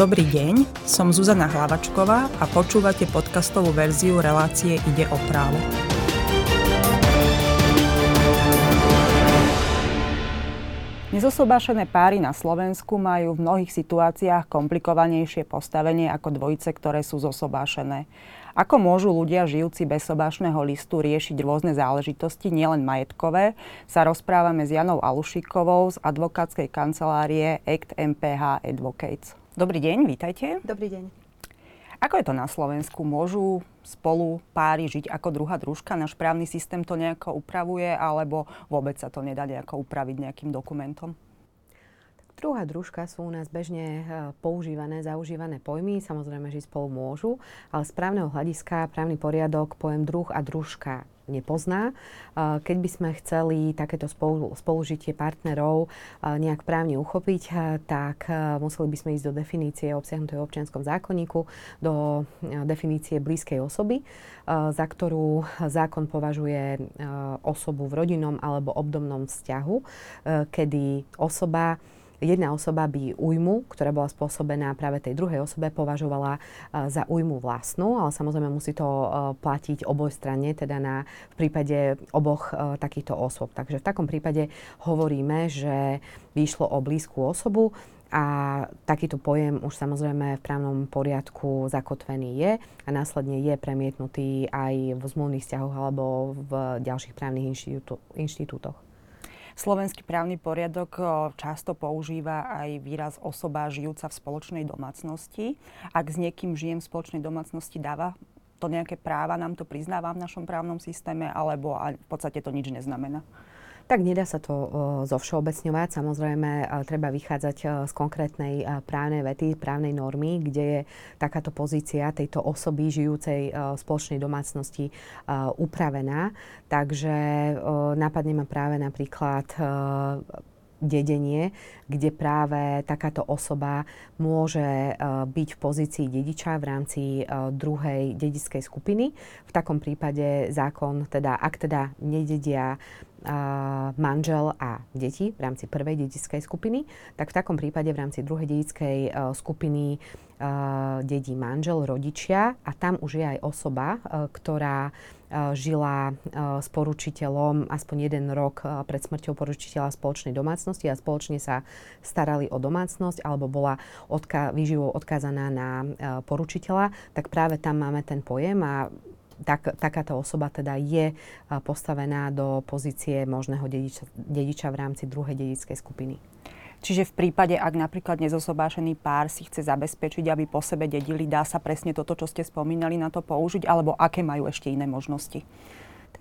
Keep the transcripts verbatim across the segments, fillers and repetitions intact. Dobrý deň, som Zuzana Hlavačková a počúvate podcastovú verziu relácie Ide o právo. Nezosobášené páry na Slovensku majú v mnohých situáciách komplikovanejšie postavenie ako dvojice, ktoré sú zosobášené. Ako môžu ľudia žijúci bez sobášneho listu riešiť rôzne záležitosti, nielen majetkové, sa rozprávame s Janou Alušíkovou z advokátskej kancelárie Act em pé há Advocates. Dobrý deň, vítajte. Dobrý deň. Ako je to na Slovensku? Môžu spolu páry žiť ako druhá družka? Náš právny systém to nejako upravuje, alebo vôbec sa to nedá nejako upraviť nejakým dokumentom? Druhá družka sú u nás bežne používané, zaužívané pojmy. Samozrejme, že spolu môžu, ale z právneho hľadiska právny poriadok pojem druh a družka nepozná. Keď by sme chceli takéto spolu, spolužitie partnerov nejak právne uchopiť, tak museli by sme ísť do definície obsiahnutej v občianskom zákonníku, do definície blízkej osoby, za ktorú zákon považuje osobu v rodinnom alebo obdobnom vzťahu, kedy osoba Jedna osoba by újmu, ktorá bola spôsobená práve tej druhej osobe, považovala za újmu vlastnú, ale samozrejme musí to platiť obojstranne, teda na, v prípade oboch takýchto osôb. Takže v takom prípade hovoríme, že by išlo o blízku osobu a takýto pojem už samozrejme v právnom poriadku zakotvený je a následne je premietnutý aj v zmluvných vzťahoch alebo v ďalších právnych inštitú, inštitútoch. Slovenský právny poriadok často používa aj výraz osoba žijúca v spoločnej domácnosti. Ak s niekým žijem v spoločnej domácnosti, dáva to nejaké práva, nám to priznáva v našom právnom systéme, alebo v podstate to nič neznamená? Tak nedá sa to uh, zovšeobecňovať. Samozrejme, uh, treba vychádzať uh, z konkrétnej uh, právnej vety, právnej normy, kde je takáto pozícia tejto osoby žijúcej uh, v spoločnej domácnosti uh, upravená. Takže uh, napadne ma práve napríklad uh, dedenie, kde práve takáto osoba môže byť v pozícii dediča v rámci druhej dedičskej skupiny. V takom prípade zákon, teda ak teda nededia manžel a deti v rámci prvej dedičskej skupiny, tak v takom prípade v rámci druhej dedičskej skupiny dedí manžel, rodičia a tam už je aj osoba, ktorá žila s poručiteľom aspoň jeden rok pred smrťou poručiteľa spoločnej domácnosti a spoločne sa starali o domácnosť alebo bola odka- výživou odkázaná na poručiteľa, tak práve tam máme ten pojem a tak, takáto osoba teda je postavená do pozície možného dediča, dediča v rámci druhej dedičskej skupiny. Čiže v prípade, ak napríklad nezosobášený pár si chce zabezpečiť, aby po sebe dedili, dá sa presne toto, čo ste spomínali, na to použiť, alebo aké majú ešte iné možnosti?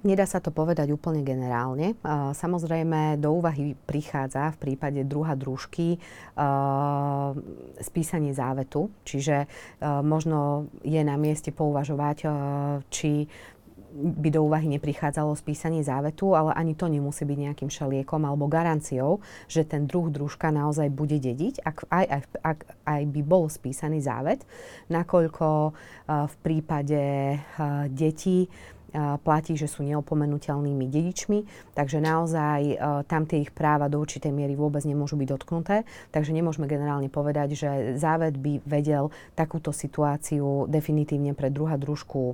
Nedá sa to povedať úplne generálne. Uh, samozrejme, do úvahy prichádza v prípade druha družky uh, spísanie závetu. Čiže uh, možno je na mieste pouvažovať, uh, či by do úvahy neprichádzalo spísanie závetu, ale ani to nemusí byť nejakým šaliekom alebo garanciou, že ten druh družka naozaj bude dediť, ak aj, aj, ak aj by bol spísaný závet, nakoľko uh, v prípade uh, detí platí, že sú neopomenuteľnými dedičmi, takže naozaj e, tam tie ich práva do určitej miery vôbec nemôžu byť dotknuté, takže nemôžeme generálne povedať, že závet by vedel takúto situáciu definitívne pre druhá družku e,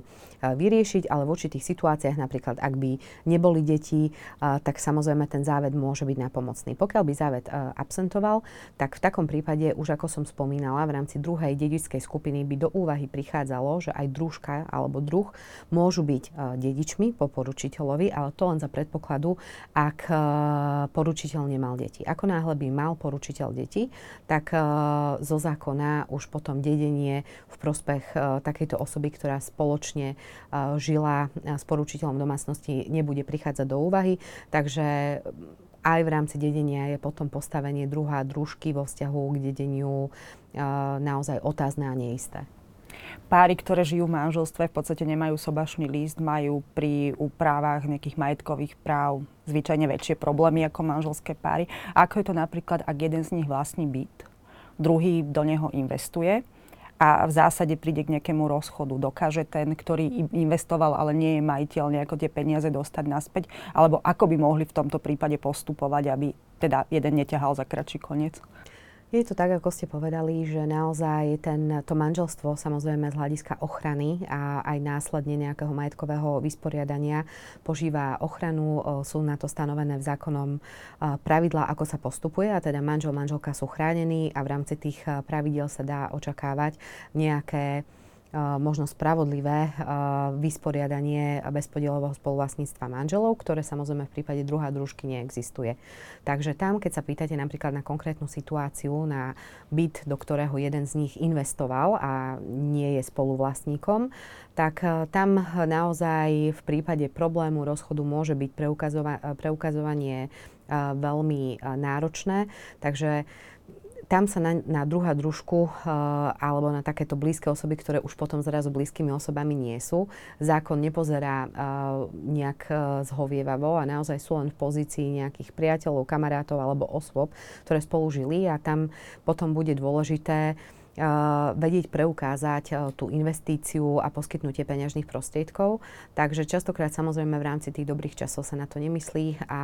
vyriešiť, ale v určitých situáciách, napríklad ak by neboli deti, e, tak samozrejme ten závet môže byť napomocný. Pokiaľ by závet e, absentoval, tak v takom prípade, už ako som spomínala, v rámci druhej dedičskej skupiny by do úvahy prichádzalo, že aj družka alebo druh môžu byť e, dedičmi po poručiteľovi, ale to len za predpokladu, ak poručiteľ nemal deti. Ako náhle by mal poručiteľ deti, tak zo zákona už potom dedenie v prospech takejto osoby, ktorá spoločne žila s poručiteľom domácnosti, nebude prichádzať do úvahy. Takže aj v rámci dedenia je potom postavenie druhá družky vo vzťahu k dedeniu naozaj otázne a neisté. Páry, ktoré žijú v manželstve, v podstate nemajú sobášny list, majú pri úpravách nejakých majetkových práv zvyčajne väčšie problémy ako manželské páry. Ako je to napríklad, ak jeden z nich vlastní byt, druhý do neho investuje a v zásade príde k nejakému rozchodu? Dokáže ten, ktorý investoval, ale nie je majiteľ, nejako tie peniaze dostať naspäť? Alebo ako by mohli v tomto prípade postupovať, aby teda jeden neťahal za kratší koniec? Je to tak, ako ste povedali, že naozaj ten, to manželstvo, samozrejme z hľadiska ochrany a aj následne nejakého majetkového vysporiadania požíva ochranu, sú na to stanovené v zákonom pravidlá, ako sa postupuje, a teda manžel, manželka sú chránení a v rámci tých pravidiel sa dá očakávať nejaké možno spravodlivé vysporiadanie bezpodielového spoluvlastníctva manželov, ktoré samozrejme v prípade druhá družky neexistuje. Takže tam, keď sa pýtate napríklad na konkrétnu situáciu, na byt, do ktorého jeden z nich investoval a nie je spoluvlastníkom, tak tam naozaj v prípade problému rozchodu môže byť preukazova- preukazovanie veľmi náročné. Takže tam sa na, na druhá družku uh, alebo na takéto blízke osoby, ktoré už potom zrazu blízkymi osobami nie sú, zákon nepozerá uh, nejak uh, zhovievavo a naozaj sú len v pozícii nejakých priateľov, kamarátov alebo osôb, ktoré spolu žili, a tam potom bude dôležité Uh, vedieť preukázať uh, tú investíciu a poskytnutie peňažných prostriedkov. Takže častokrát samozrejme v rámci tých dobrých časov sa na to nemyslí, a,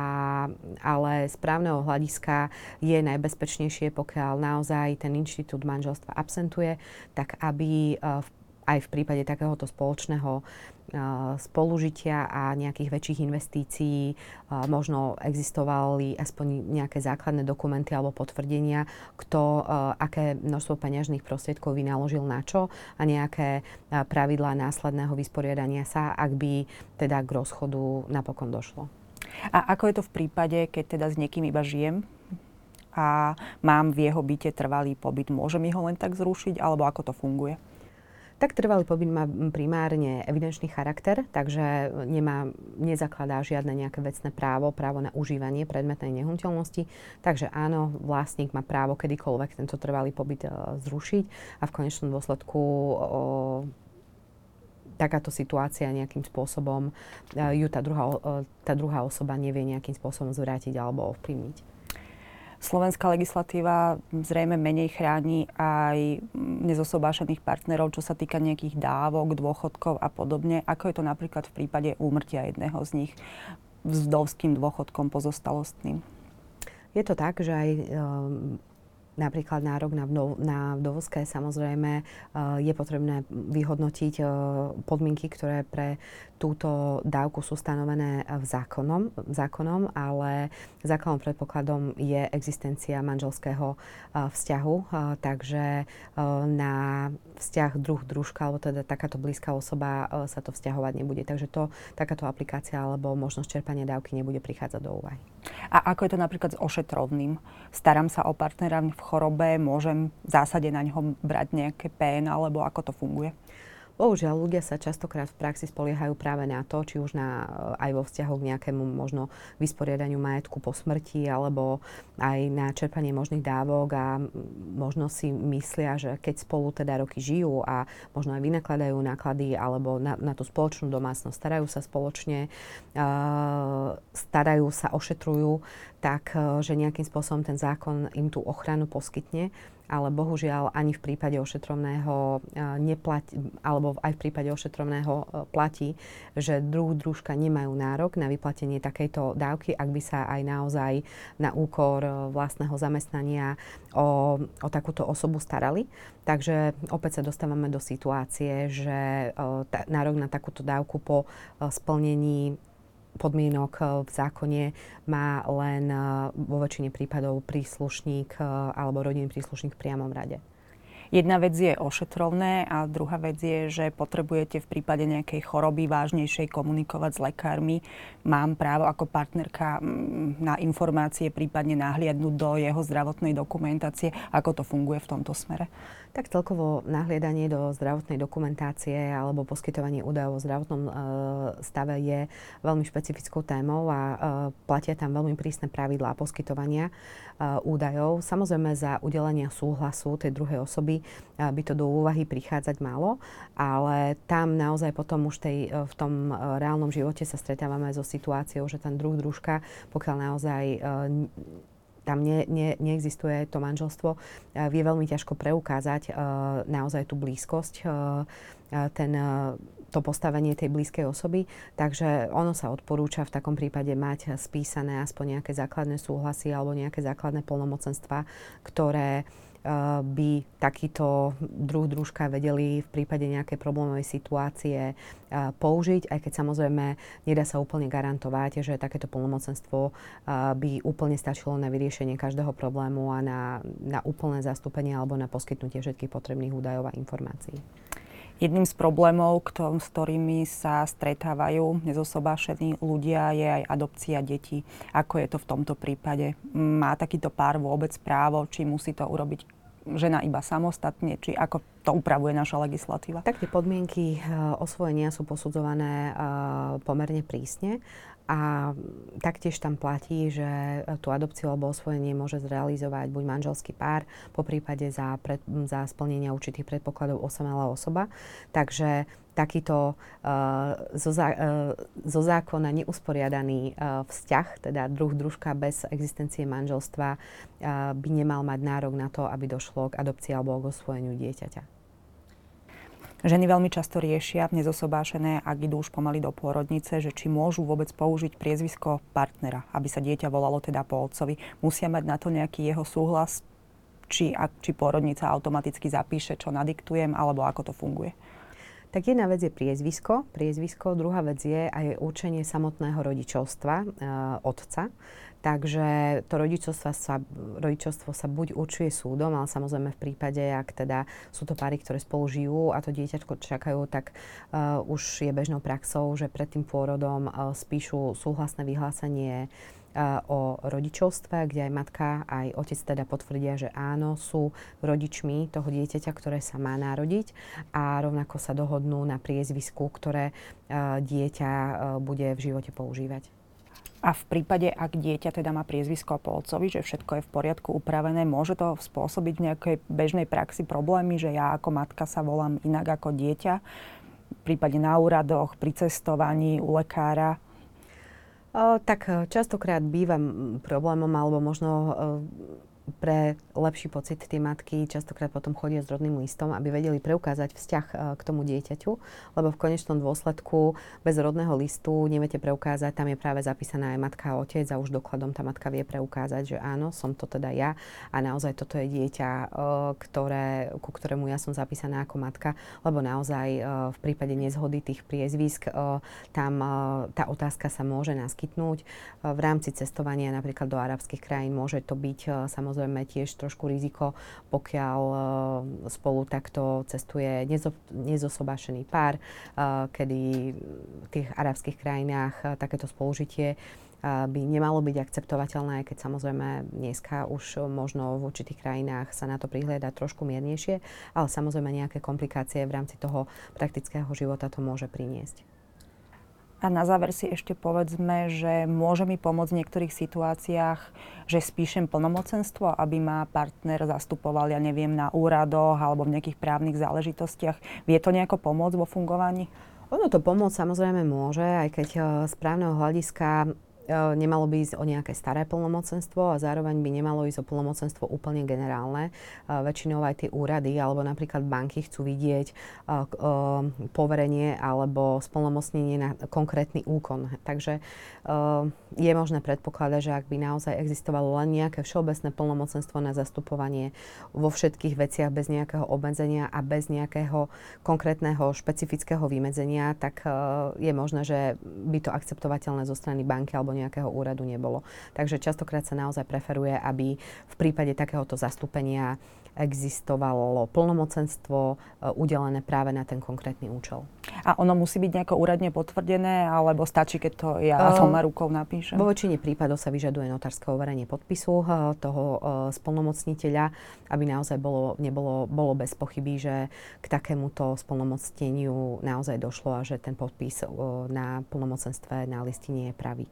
ale z právneho hľadiska je najbezpečnejšie, pokiaľ naozaj ten inštitút manželstva absentuje, tak aby uh, v, aj v prípade takéhoto spoločného uh, spolužitia a nejakých väčších investícií uh, možno existovali aspoň nejaké základné dokumenty alebo potvrdenia, kto, uh, aké množstvo peňažných prostriedkov vynaložil na čo, a nejaké uh, pravidlá následného vysporiadania sa, ak by teda k rozchodu napokon došlo. A ako je to v prípade, keď teda s niekým iba žijem a mám v jeho byte trvalý pobyt? Môžem ho len tak zrušiť, alebo ako to funguje? Tak trvalý pobyt má primárne evidenčný charakter, takže nemá, nezakladá žiadne nejaké vecné právo, právo na užívanie predmetnej nehnuteľnosti. Takže áno, vlastník má právo kedykoľvek tento trvalý pobyt uh, zrušiť a v konečnom dôsledku uh, takáto situácia nejakým spôsobom uh, ju tá druhá, uh, tá druhá osoba nevie nejakým spôsobom zvrátiť alebo ovplyvniť. Slovenská legislatíva zrejme menej chráni aj nezosobášených partnerov, čo sa týka nejakých dávok, dôchodkov a podobne. Ako je to napríklad v prípade úmrtia jedného z nich s vdovským dôchodkom pozostalostným? Je to tak, že aj Um, napríklad nárok na, vdov, na vdovské, samozrejme, je potrebné vyhodnotiť podmienky, ktoré pre túto dávku sú stanovené v zákonom, zákonom, ale základným predpokladom je existencia manželského vzťahu. Takže na vzťah druh družka, alebo teda takáto blízka osoba, sa to vzťahovať nebude. Takže to, takáto aplikácia alebo možnosť čerpania dávky nebude prichádzať do úvahy. A ako je to napríklad s ošetrovným? Starám sa o partnera v chorobe, môžem v zásade na ňo brať nejaké pé en, alebo ako to funguje? Bohužiaľ, ľudia sa častokrát v praxi spoliehajú práve na to, či už na, aj vo vzťahu k nejakému možno vysporiadaniu majetku po smrti, alebo aj na čerpanie možných dávok, a možno si myslia, že keď spolu teda roky žijú a možno aj vynakladajú náklady, alebo na, na tú spoločnú domácnosť, starajú sa spoločne, uh, starajú sa, ošetrujú, tak uh, že nejakým spôsobom ten zákon im tú ochranu poskytne. Ale bohužiaľ ani v prípade ošetrovného neplatí, alebo aj v prípade ošetrovného platí, že druh družka nemajú nárok na vyplatenie takejto dávky, ak by sa aj naozaj na úkor vlastného zamestnania o, o takúto osobu starali. Takže opäť sa dostávame do situácie, že tá, nárok na takúto dávku po splnení podmienok v zákone má len vo väčšine prípadov príslušník alebo rodinný príslušník v priamom rade. Jedna vec je ošetrovné a druhá vec je, že potrebujete v prípade nejakej choroby vážnejšej komunikovať s lekármi. Mám právo ako partnerka na informácie, prípadne nahliadnúť do jeho zdravotnej dokumentácie. Ako to funguje v tomto smere? Tak celkovo nahliadanie do zdravotnej dokumentácie alebo poskytovanie údajov o zdravotnom stave je veľmi špecifickou témou a platia tam veľmi prísne pravidlá poskytovania údajov. Samozrejme za udelenia súhlasu tej druhej osoby by to do úvahy prichádzať malo, ale tam naozaj potom už tej, v tom reálnom živote sa stretávame so situáciou, že ten druh družka, pokiaľ naozaj tam ne, ne, neexistuje to manželstvo, vie veľmi ťažko preukázať naozaj tú blízkosť, ten, to postavenie tej blízkej osoby. Takže ono sa odporúča v takom prípade mať spísané aspoň nejaké základné súhlasy alebo nejaké základné plnomocenstvá, ktoré by takýto druh družka vedeli v prípade nejakej problémovej situácie použiť, aj keď samozrejme nedá sa úplne garantovať, že takéto plnomocenstvo by úplne stačilo na vyriešenie každého problému a na, na úplné zastúpenie alebo na poskytnutie všetkých potrebných údajov a informácií. Jedným z problémov, ktorým, s ktorými sa stretávajú nezosobášení ľudia, je aj adopcia detí. Ako je to v tomto prípade? Má takýto pár vôbec právo? Či musí to urobiť žena iba samostatne? Či ako to upravuje naša legislatíva? Tak tie podmienky osvojenia sú posudzované pomerne prísne. A taktiež tam platí, že tú adopciu alebo osvojenie môže zrealizovať buď manželský pár, poprípade za, pred, za splnenia určitých predpokladov osamelá osoba. Takže takýto uh, zo, zá, uh, zo zákona neusporiadaný uh, vzťah, teda druh družka bez existencie manželstva, uh, by nemal mať nárok na to, aby došlo k adopcii alebo k osvojeniu dieťaťa. Ženy veľmi často riešia nezosobášené, ak idú už pomaly do pôrodnice, že či môžu vôbec použiť priezvisko partnera, aby sa dieťa volalo teda po otcovi. Musia mať na to nejaký jeho súhlas, či, ak, či pôrodnica automaticky zapíše, čo nadiktujem, alebo ako to funguje. Tak jedna vec je priezvisko, priezvisko, druhá vec je aj určenie samotného rodičovstva, e, otca. Takže to rodičovstvo sa, rodičovstvo sa buď určuje súdom, ale samozrejme v prípade, ak teda sú to páry, ktoré spolu žijú a to dieťatko čakajú, tak e, už je bežnou praxou, že pred tým pôrodom e, spíšu súhlasné vyhlásenie o rodičovstve, kde aj matka, aj otec teda potvrdia, že áno, sú rodičmi toho dieťaťa, ktoré sa má narodiť a rovnako sa dohodnú na priezvisku, ktoré dieťa bude v živote používať. A v prípade, ak dieťa teda má priezvisko po otcovi, že všetko je v poriadku upravené, môže to spôsobiť v nejakej bežnej praxi problémy, že ja ako matka sa volám inak ako dieťa, v prípade na úradoch, pri cestovaní, u lekára? O, tak častokrát býva problémom, alebo možno o, pre lepší pocit tie matky častokrát potom chodia s rodným listom, aby vedeli preukázať vzťah o, k tomu dieťaťu, lebo v konečnom dôsledku bez rodného listu neviete preukázať, tam je práve zapísaná aj matka a otec a už dokladom tá matka vie preukázať, že áno, som to teda ja a naozaj toto je dieťa, o, ktoré, ku ktorému ja som zapísaná ako matka, lebo naozaj o, v prípade nezhody tých priezvisk o, tam o, tá otázka sa môže naskytnúť. V rámci cestovania napríklad do arabských krajín môže to byť samozrejme tiež trošku riziko, pokiaľ spolu takto cestuje nezo- nezosobášený pár, kedy v tých arabských krajinách takéto spolužitie by nemalo byť akceptovateľné, aj keď samozrejme dneska už možno v určitých krajinách sa na to prihliada trošku miernejšie, ale samozrejme nejaké komplikácie v rámci toho praktického života to môže priniesť. A na záver si ešte povedzme, že môže mi pomôcť v niektorých situáciách, že spíšem plnomocenstvo, aby ma partner zastupoval, ja neviem, na úradoch alebo v nejakých právnych záležitostiach. Vie to nejako pomôcť vo fungovaní? Ono to pomôcť samozrejme môže, aj keď z právneho hľadiska nemalo by ísť o nejaké staré plnomocenstvo a zároveň by nemalo ísť o plnomocenstvo úplne generálne. Väčšinou aj tie úrady alebo napríklad banky chcú vidieť poverenie alebo splnomocnenie na konkrétny úkon. Takže je možné predpokladať, že ak by naozaj existovalo len nejaké všeobecné plnomocenstvo na zastupovanie vo všetkých veciach bez nejakého obmedzenia a bez nejakého konkrétneho špecifického vymedzenia, tak je možné, že by to akceptovateľné zo strany banky alebo nejakého úradu nebolo. Takže častokrát sa naozaj preferuje, aby v prípade takéhoto zastúpenia existovalo plnomocenstvo udelené práve na ten konkrétny účel. A ono musí byť nejako úradne potvrdené, alebo stačí, keď to ja dvoma rukou napíšem? Vo väčšine prípadov sa vyžaduje notárske overenie podpisu toho splnomocniteľa, aby naozaj bolo, nebolo, bolo bez pochyby, že k takémuto splnomocneniu naozaj došlo a že ten podpis na plnomocenstve na listine je pravý.